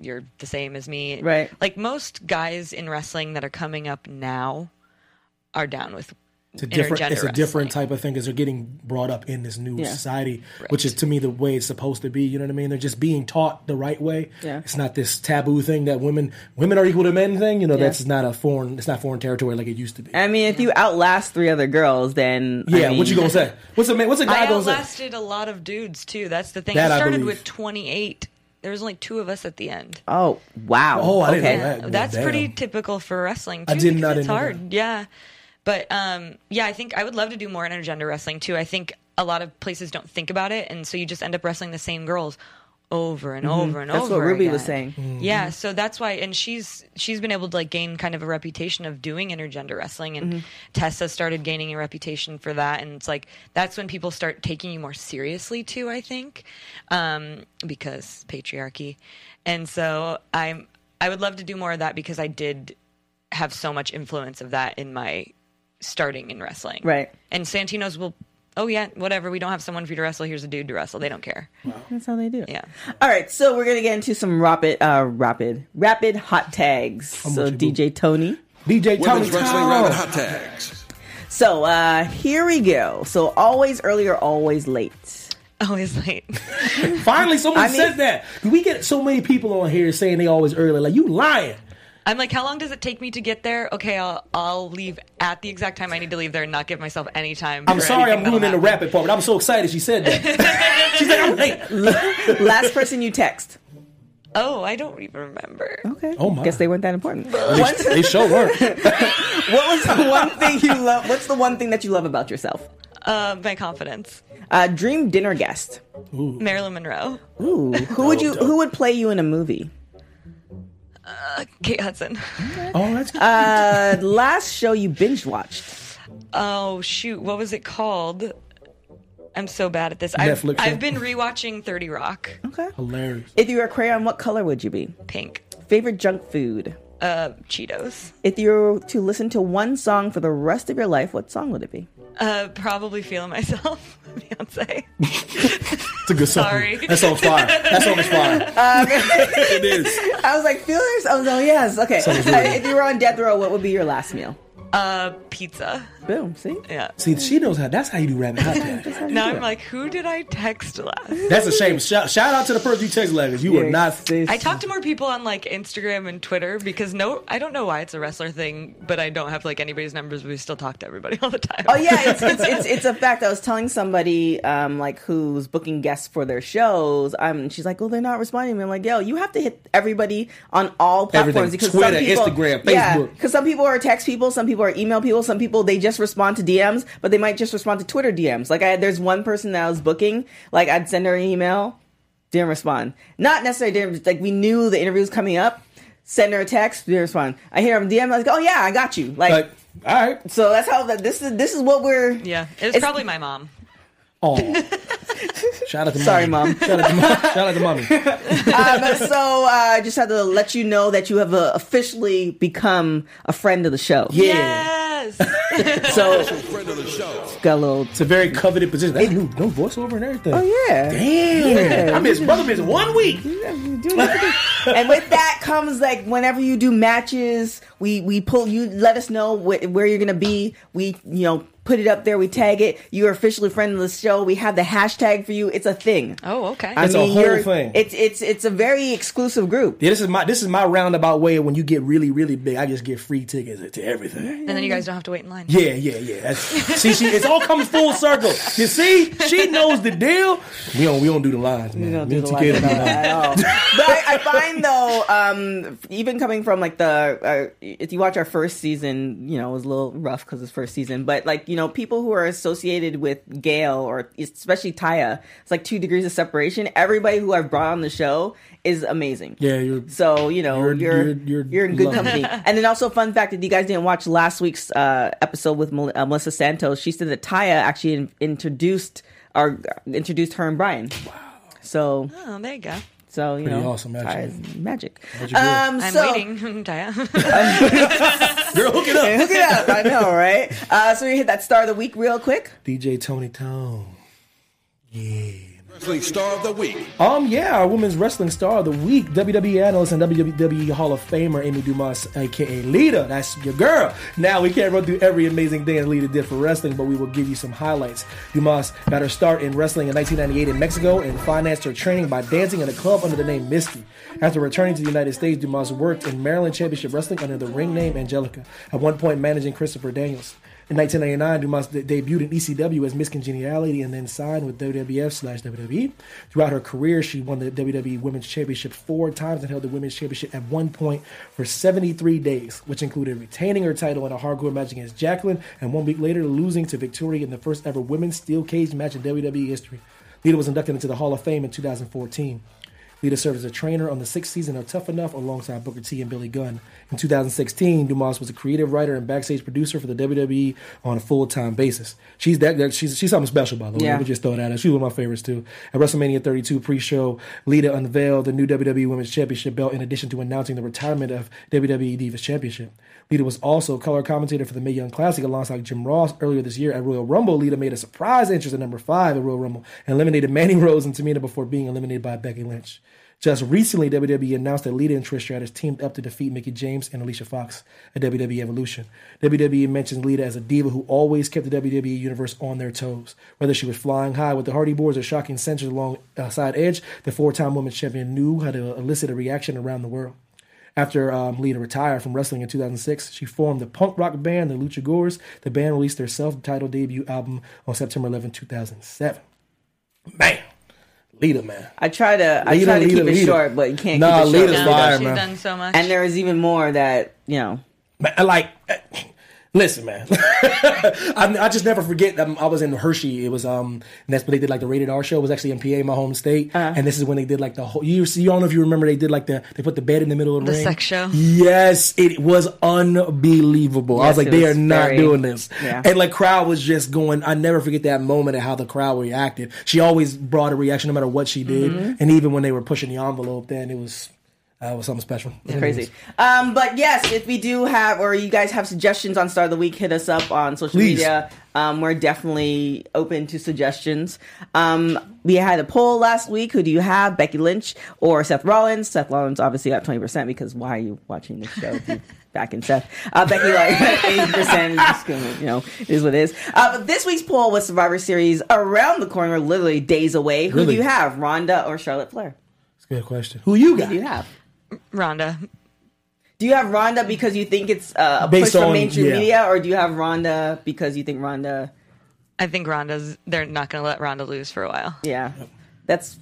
you're the same as me. Right. Like most guys in wrestling that are coming up now are down with intergender wrestling. It's a different type of thing because they're getting brought up in this new society, right. Which is to me the way it's supposed to be. You know what I mean? They're just being taught the right way. Yeah. It's not this taboo thing that women are equal to men thing. You know, that's not foreign territory like it used to be. I mean, if you outlast 3 other girls, then what you gonna say? What's a guy gonna say? I outlasted a lot of dudes too. That's the thing. I started with 28. There was only 2 of us at the end. Oh wow! Oh, I didn't know that. That's pretty typical for wrestling too. I did not. It's hard. That. Yeah. But, yeah, I think I would love to do more intergender wrestling, too. I think a lot of places don't think about it, and so you just end up wrestling the same girls over and over and over again. That's what Ruby was saying. Mm-hmm. Yeah, so that's why, and she's been able to, like, gain kind of a reputation of doing intergender wrestling, and Tessa started gaining a reputation for that, and it's like, that's when people start taking you more seriously, too, I think, because patriarchy. And so I would love to do more of that, because I did have so much influence of that in my starting in wrestling. Right. And Santino's will... Oh, yeah, whatever. We don't have someone for you to wrestle. Here's a dude to wrestle. They don't care. Wow. That's how they do it. Yeah. All right, so we're going to get into some rapid hot tags. So, DJ Tony. Women's Wrestling Rapid Hot Tags. So, here we go. So, always earlier, always late. Always late. Finally, someone said that. We get so many people on here saying they always early. Like, you lying. I'm like, how long does it take me to get there? Okay, I'll leave at the exact time I need to leave there and not give myself any time. I'm sorry I'm ruining the rapid part, but I'm so excited she said that. She's like, I'm late. Last person you text. Oh, I don't even remember. Okay. Oh my. Guess they weren't that important. They sure weren't. What's the one thing that you love about yourself? My confidence. Dream dinner guest. Ooh. Marilyn Monroe. Ooh. Who would play you in a movie? Kate Hudson. Oh, that's good. Last show you binge watched. Oh, shoot. What was it called? I'm so bad at this. I've been rewatching 30 Rock. Okay. Hilarious. If you were a crayon, what color would you be? Pink. Favorite junk food? Cheetos. If you were to listen to one song for the rest of your life, what song would it be? Probably Feeling Myself, Beyonce. It's a good song. Sorry. That song's fire. It is. I was like, Feelers? Oh, no, yes. Okay. If you were on death row, what would be your last meal? Pizza. Boom. See? Yeah. See, she knows how. That's how you do rabbit hot tags. Now I'm like, who did I text last? That's a shame. Shout out to the person you text last. You were not. I talk to more people on like Instagram and Twitter because I don't know why it's a wrestler thing, but I don't have like anybody's numbers. But we still talk to everybody all the time. Oh yeah, it's a fact. I was telling somebody like who's booking guests for their shows. She's like, oh, they're not responding to me. I'm like, yo, you have to hit everybody on all platforms. Everything. Because Twitter, some people, Instagram, Facebook. Because some people are text people, some people are email people, some people they just respond to DMs, but they might just respond to Twitter DMs. Like there's one person that I was booking, like I'd send her an email, didn't respond. Not necessarily didn't, like we knew the interview was coming up, send her a text, didn't respond. I hear him DM, like, oh yeah, I got you. Like all right. So that's how this is what we're. Yeah, it's probably my mom. Oh, shout out to mommy. Sorry, mom. Shout out to mommy. So I just had to let you know that you have officially become a friend of the show. Yeah. Yes. So friend of the show. It's a very coveted position. That's new, no voiceover and everything. Oh yeah. Damn. Yeah. I miss brother miss 1 week. And with that comes like whenever you do matches, we pull you. Let us know where you're gonna be. We put it up there. We tag it. You are officially friend of the show. We have the hashtag for you. It's a thing. Oh, okay. It's a whole thing. It's a very exclusive group. Yeah, this is my roundabout way. When you get really really big, I just get free tickets to everything, and then you guys don't have to wait in line. Yeah. It's all coming full circle. You see, she knows the deal. We don't do the lines, man. We don't do the lines at all. But I find though, even coming from like if you watch our first season, it was a little rough because it's first season, but like. People who are associated with Gail or especially Taya, it's like 2 degrees of separation. Everybody who I've brought on the show is amazing. Yeah, you're in good company. And then also, fun fact: if you guys didn't watch last week's episode with Melissa Santos, she said that Taya actually introduced her and Brian. Wow. So there you go. So pretty awesome, actually. Magic. I'm waiting, Taya. Girl, hook it up. Hook it up. I know, right? So we hit that star of the week real quick. DJ Tony Tone. Yeah. Wrestling star of the week. Our women's wrestling star of the week, WWE analyst and WWE Hall of Famer Amy Dumas, aka Lita. That's your girl. Now we can't run through every amazing thing that Lita did for wrestling, but we will give you some highlights. Dumas got her start in wrestling in 1998 in Mexico and financed her training by dancing in a club under the name Misty. After returning to the United States, Dumas worked in Maryland Championship Wrestling under the ring name Angelica, at one point managing Christopher Daniels. In 1999, Dumas debuted in ECW as Miss Congeniality and then signed with WWF/WWE. Throughout her career, she won the WWE Women's Championship 4 times and held the Women's Championship at one point for 73 days, which included retaining her title in a hardcore match against Jacqueline and 1 week later losing to Victoria in the first ever women's steel cage match in WWE history. Lita was inducted into the Hall of Fame in 2014. Lita served as a trainer on the 6th season of Tough Enough alongside Booker T and Billy Gunn. In 2016, Dumas was a creative writer and backstage producer for the WWE on a full-time basis. She's something special, by the way. Yeah. Let me just throw that out. She's one of my favorites, too. At WrestleMania 32 pre-show, Lita unveiled the new WWE Women's Championship belt in addition to announcing the retirement of WWE Divas Championship. Lita was also color commentator for the Mae Young Classic alongside Jim Ross earlier this year. At Royal Rumble, Lita made a surprise entrance at number 5 at Royal Rumble and eliminated Mandy Rose and Tamina before being eliminated by Becky Lynch. Just recently, WWE announced that Lita and Trish Stratus teamed up to defeat Mickie James and Alicia Fox at WWE Evolution. WWE mentions Lita as a diva who always kept the WWE universe on their toes. Whether she was flying high with the Hardy Boys or shocking censors alongside Edge, the 4-time women's champion knew how to elicit a reaction around the world. After Lita retired from wrestling in 2006, she formed the punk rock band, the Luchagores. The band released their self-titled debut album on September 11, 2007. Man! Lita, man. I try to keep it short, but you can't keep it short. Lita's fire, man. She's done so much. And there is even more that, you know. Man, listen, man. I just never forget. I was in Hershey. It was and that's when they did like the Rated R show. It was actually in PA, my home state. Uh-huh. And this is when they did like the whole. You don't know if you remember. They did like they put the bed in the middle of the ring. The sex show. Yes, it was unbelievable. Yes, I was like, they are not doing this. Yeah. And like crowd was just going. I never forget that moment and how the crowd reacted. She always brought a reaction no matter what she did. Mm-hmm. And even when they were pushing the envelope, then it was. Was something special. It's crazy. But yes, if we do have, or you guys have suggestions on Star of the Week, hit us up on social media. We're definitely open to suggestions. We had a poll last week. Who do you have, Becky Lynch or Seth Rollins? Seth Rollins obviously got 20% because why are you watching this show? Back in Seth. Becky like 80%, you know, is what it is. But this week's poll was Survivor Series around the corner, literally days away. Who do you have, Ronda or Charlotte Flair? That's a good question. Who do you have? Ronda. Do you have Ronda because you think it's a push from mainstream media, or do you have Ronda because you think Ronda? I think Ronda's. They're not going to let Ronda lose for a while. Yeah, that's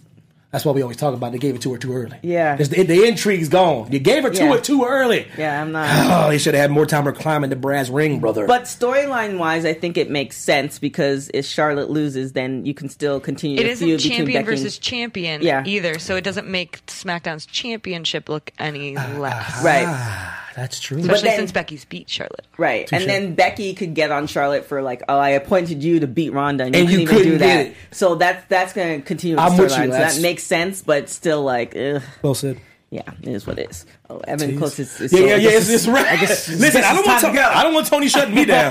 why we always talk about. They gave it to her too early. Yeah, the intrigue's gone. You gave it to her too early. Yeah, I'm not. Oh, they should have had more time for climbing the brass ring, brother. But storyline wise, I think it makes sense because if Charlotte loses, then you can still continue. It isn't champion versus champion either, so it doesn't make SmackDown's championship look any less. Right. That's true. Especially since Becky's beat Charlotte. Right. Touché. And then Becky could get on Charlotte for like, oh, I appointed you to beat Ronda and you couldn't even do that. It. So that's going to continue the storyline. So that makes sense, but still like, ugh. Well said. Yeah, it is what it is. Oh, Evan Jeez. Close is it's right. I guess, listen, I don't want Tony shutting me down.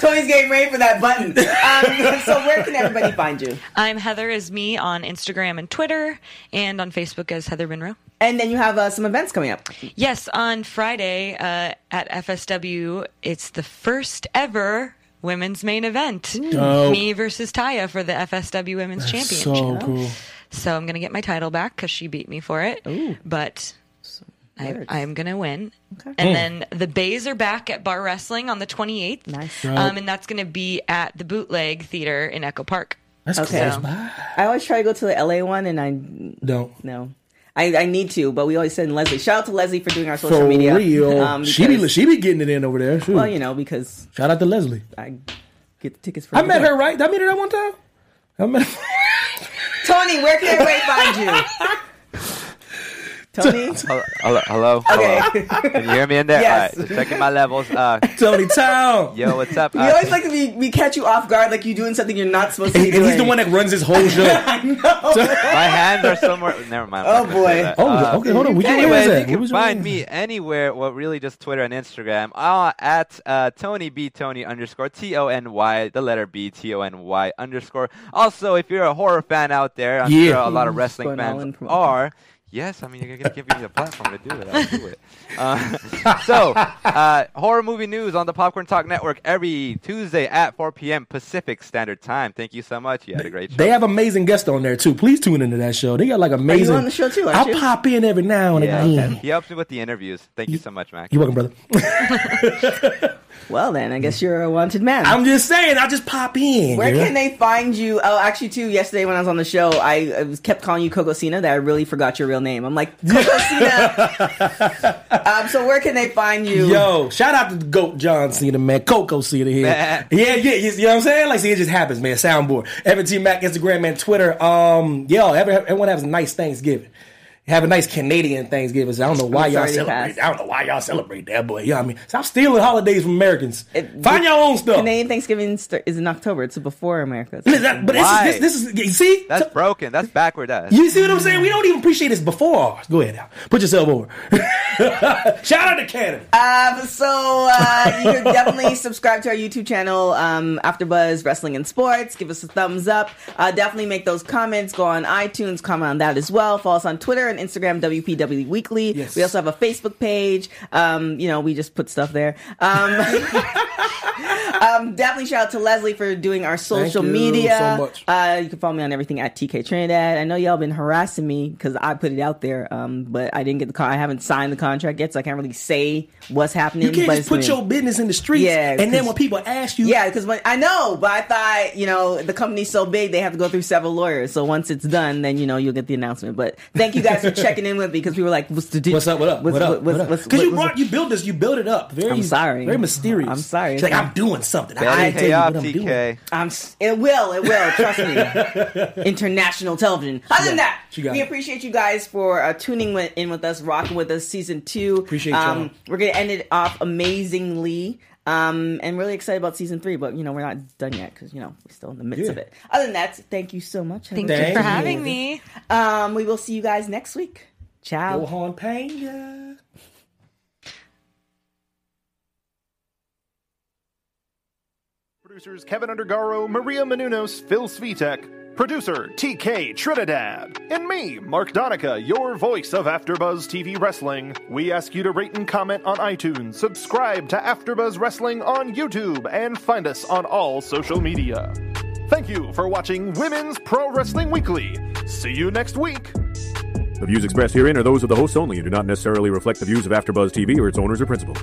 Tony's getting ready for that button. So where can everybody find you? I'm Heather is me on Instagram and Twitter and on Facebook as Heather Monroe. And then you have some events coming up. Yes, on Friday at FSW, it's the first ever women's main event. Dope. Me versus Taya for the FSW Women's Championship. So cool. So I'm going to get my title back because she beat me for it. Ooh. But I'm going to win. Okay. And then the Bays are back at Bar Wrestling on the 28th. Nice. And that's going to be at the Bootleg Theater in Echo Park. That's close by. I always try to go to the LA one and I don't. No. I need to, but we always send Leslie. Shout out to Leslie for doing our social media. For real. She be getting it in over there. Too. Well, you know, because... Shout out to Leslie. I get the tickets for I met her, right? Did I meet her that one time? I met her... Tony, where can everybody find you? Tony? Hello? Okay. Can you hear me in there? Yes. All right, so checking my levels. Tony Town. Yo, what's up? We always like we catch you off guard like you're doing something you're not supposed to be doing. He's the one that runs his whole show. I know. So, my hands are somewhere. Never mind. Oh, boy. Okay, hold on. You can find me anywhere, well, really just Twitter and Instagram, at TonyBTony_ TONY, the letter B, TONY_. Also, if you're a horror fan out there, I'm sure a lot of wrestling fans are. Yes, I mean, you're going to give me the platform to do it. I'll do it. So, horror movie news on the Popcorn Talk Network every Tuesday at 4 p.m. Pacific Standard Time. Thank you so much. You had a great show. They have amazing guests on there, too. Please tune into that show. They got, like, amazing... Are you on the show, too, aren't you? I'll pop in every now and again. He helps me with the interviews. Thank you so much, Mac. You're welcome, brother. Well, then, I guess you're a wanted man. I'm just saying, I just pop in. Where can they find you? Oh, actually, too, yesterday when I was on the show, I kept calling you Coco Cena that I really forgot your real name. I'm like, Coco Cena. So where can they find you? Yo, shout out to the GOAT John Cena, man. Coco Cena here. You know what I'm saying? Like, see, it just happens, man. Soundboard. Evan T. Mac, Instagram, man, Twitter. Yo, everyone have a nice Thanksgiving. Have a nice Canadian Thanksgiving. So I don't know why y'all celebrate. I don't know why y'all celebrate that, boy. You know what I mean? Stop stealing holidays from Americans. Find your own stuff. Canadian Thanksgiving is in October. It's before America. This is that's broken. That's backward. You see what I'm saying? We don't even appreciate this before ours. Go ahead now. Put yourself over. Shout out to Canada. So you can definitely subscribe to our YouTube channel, AfterBuzz Wrestling and Sports. Give us a thumbs up. Definitely make those comments. Go on iTunes. Comment on that as well. Follow us on Twitter and Instagram, WPW Weekly. Yes. We also have a Facebook page. We just put stuff there. Definitely shout out to Leslie for doing our social media. So much. You can follow me on everything at TK Trinidad. I know y'all been harassing me because I put it out there, but I didn't get the call. I haven't signed the contract yet, so I can't really say what's happening. You can't just put your business in the streets, and then when people ask you, because I know, but I thought the company's so big they have to go through several lawyers. So once it's done, then you'll get the announcement. But thank you guys for checking in with me because we were like, what's up? Because you build it up. Very, I'm sorry. Very mysterious. I'm sorry. It's like, I'm doing something. I tell you what I'm doing. It will. Trust me. International television. Other than that, we appreciate you guys for tuning in with us, rocking with us, season 2. Appreciate y'all. We're going to end it off amazingly. And really excited about season 3, but we're not done yet because we're still in the midst of it. Other than that, thank you so much. Thank you for having me. We will see you guys next week. Ciao. Gohan Pena. Producers Kevin Undergaro, Maria Menounos, Phil Svitek, producer TK Trinidad, and me, Mark Donica, your voice of AfterBuzz TV Wrestling. We ask you to rate and comment on iTunes, subscribe to AfterBuzz Wrestling on YouTube, and find us on all social media. Thank you for watching Women's Pro Wrestling Weekly. See you next week. The views expressed herein are those of the hosts only and do not necessarily reflect the views of AfterBuzz TV or its owners or principals.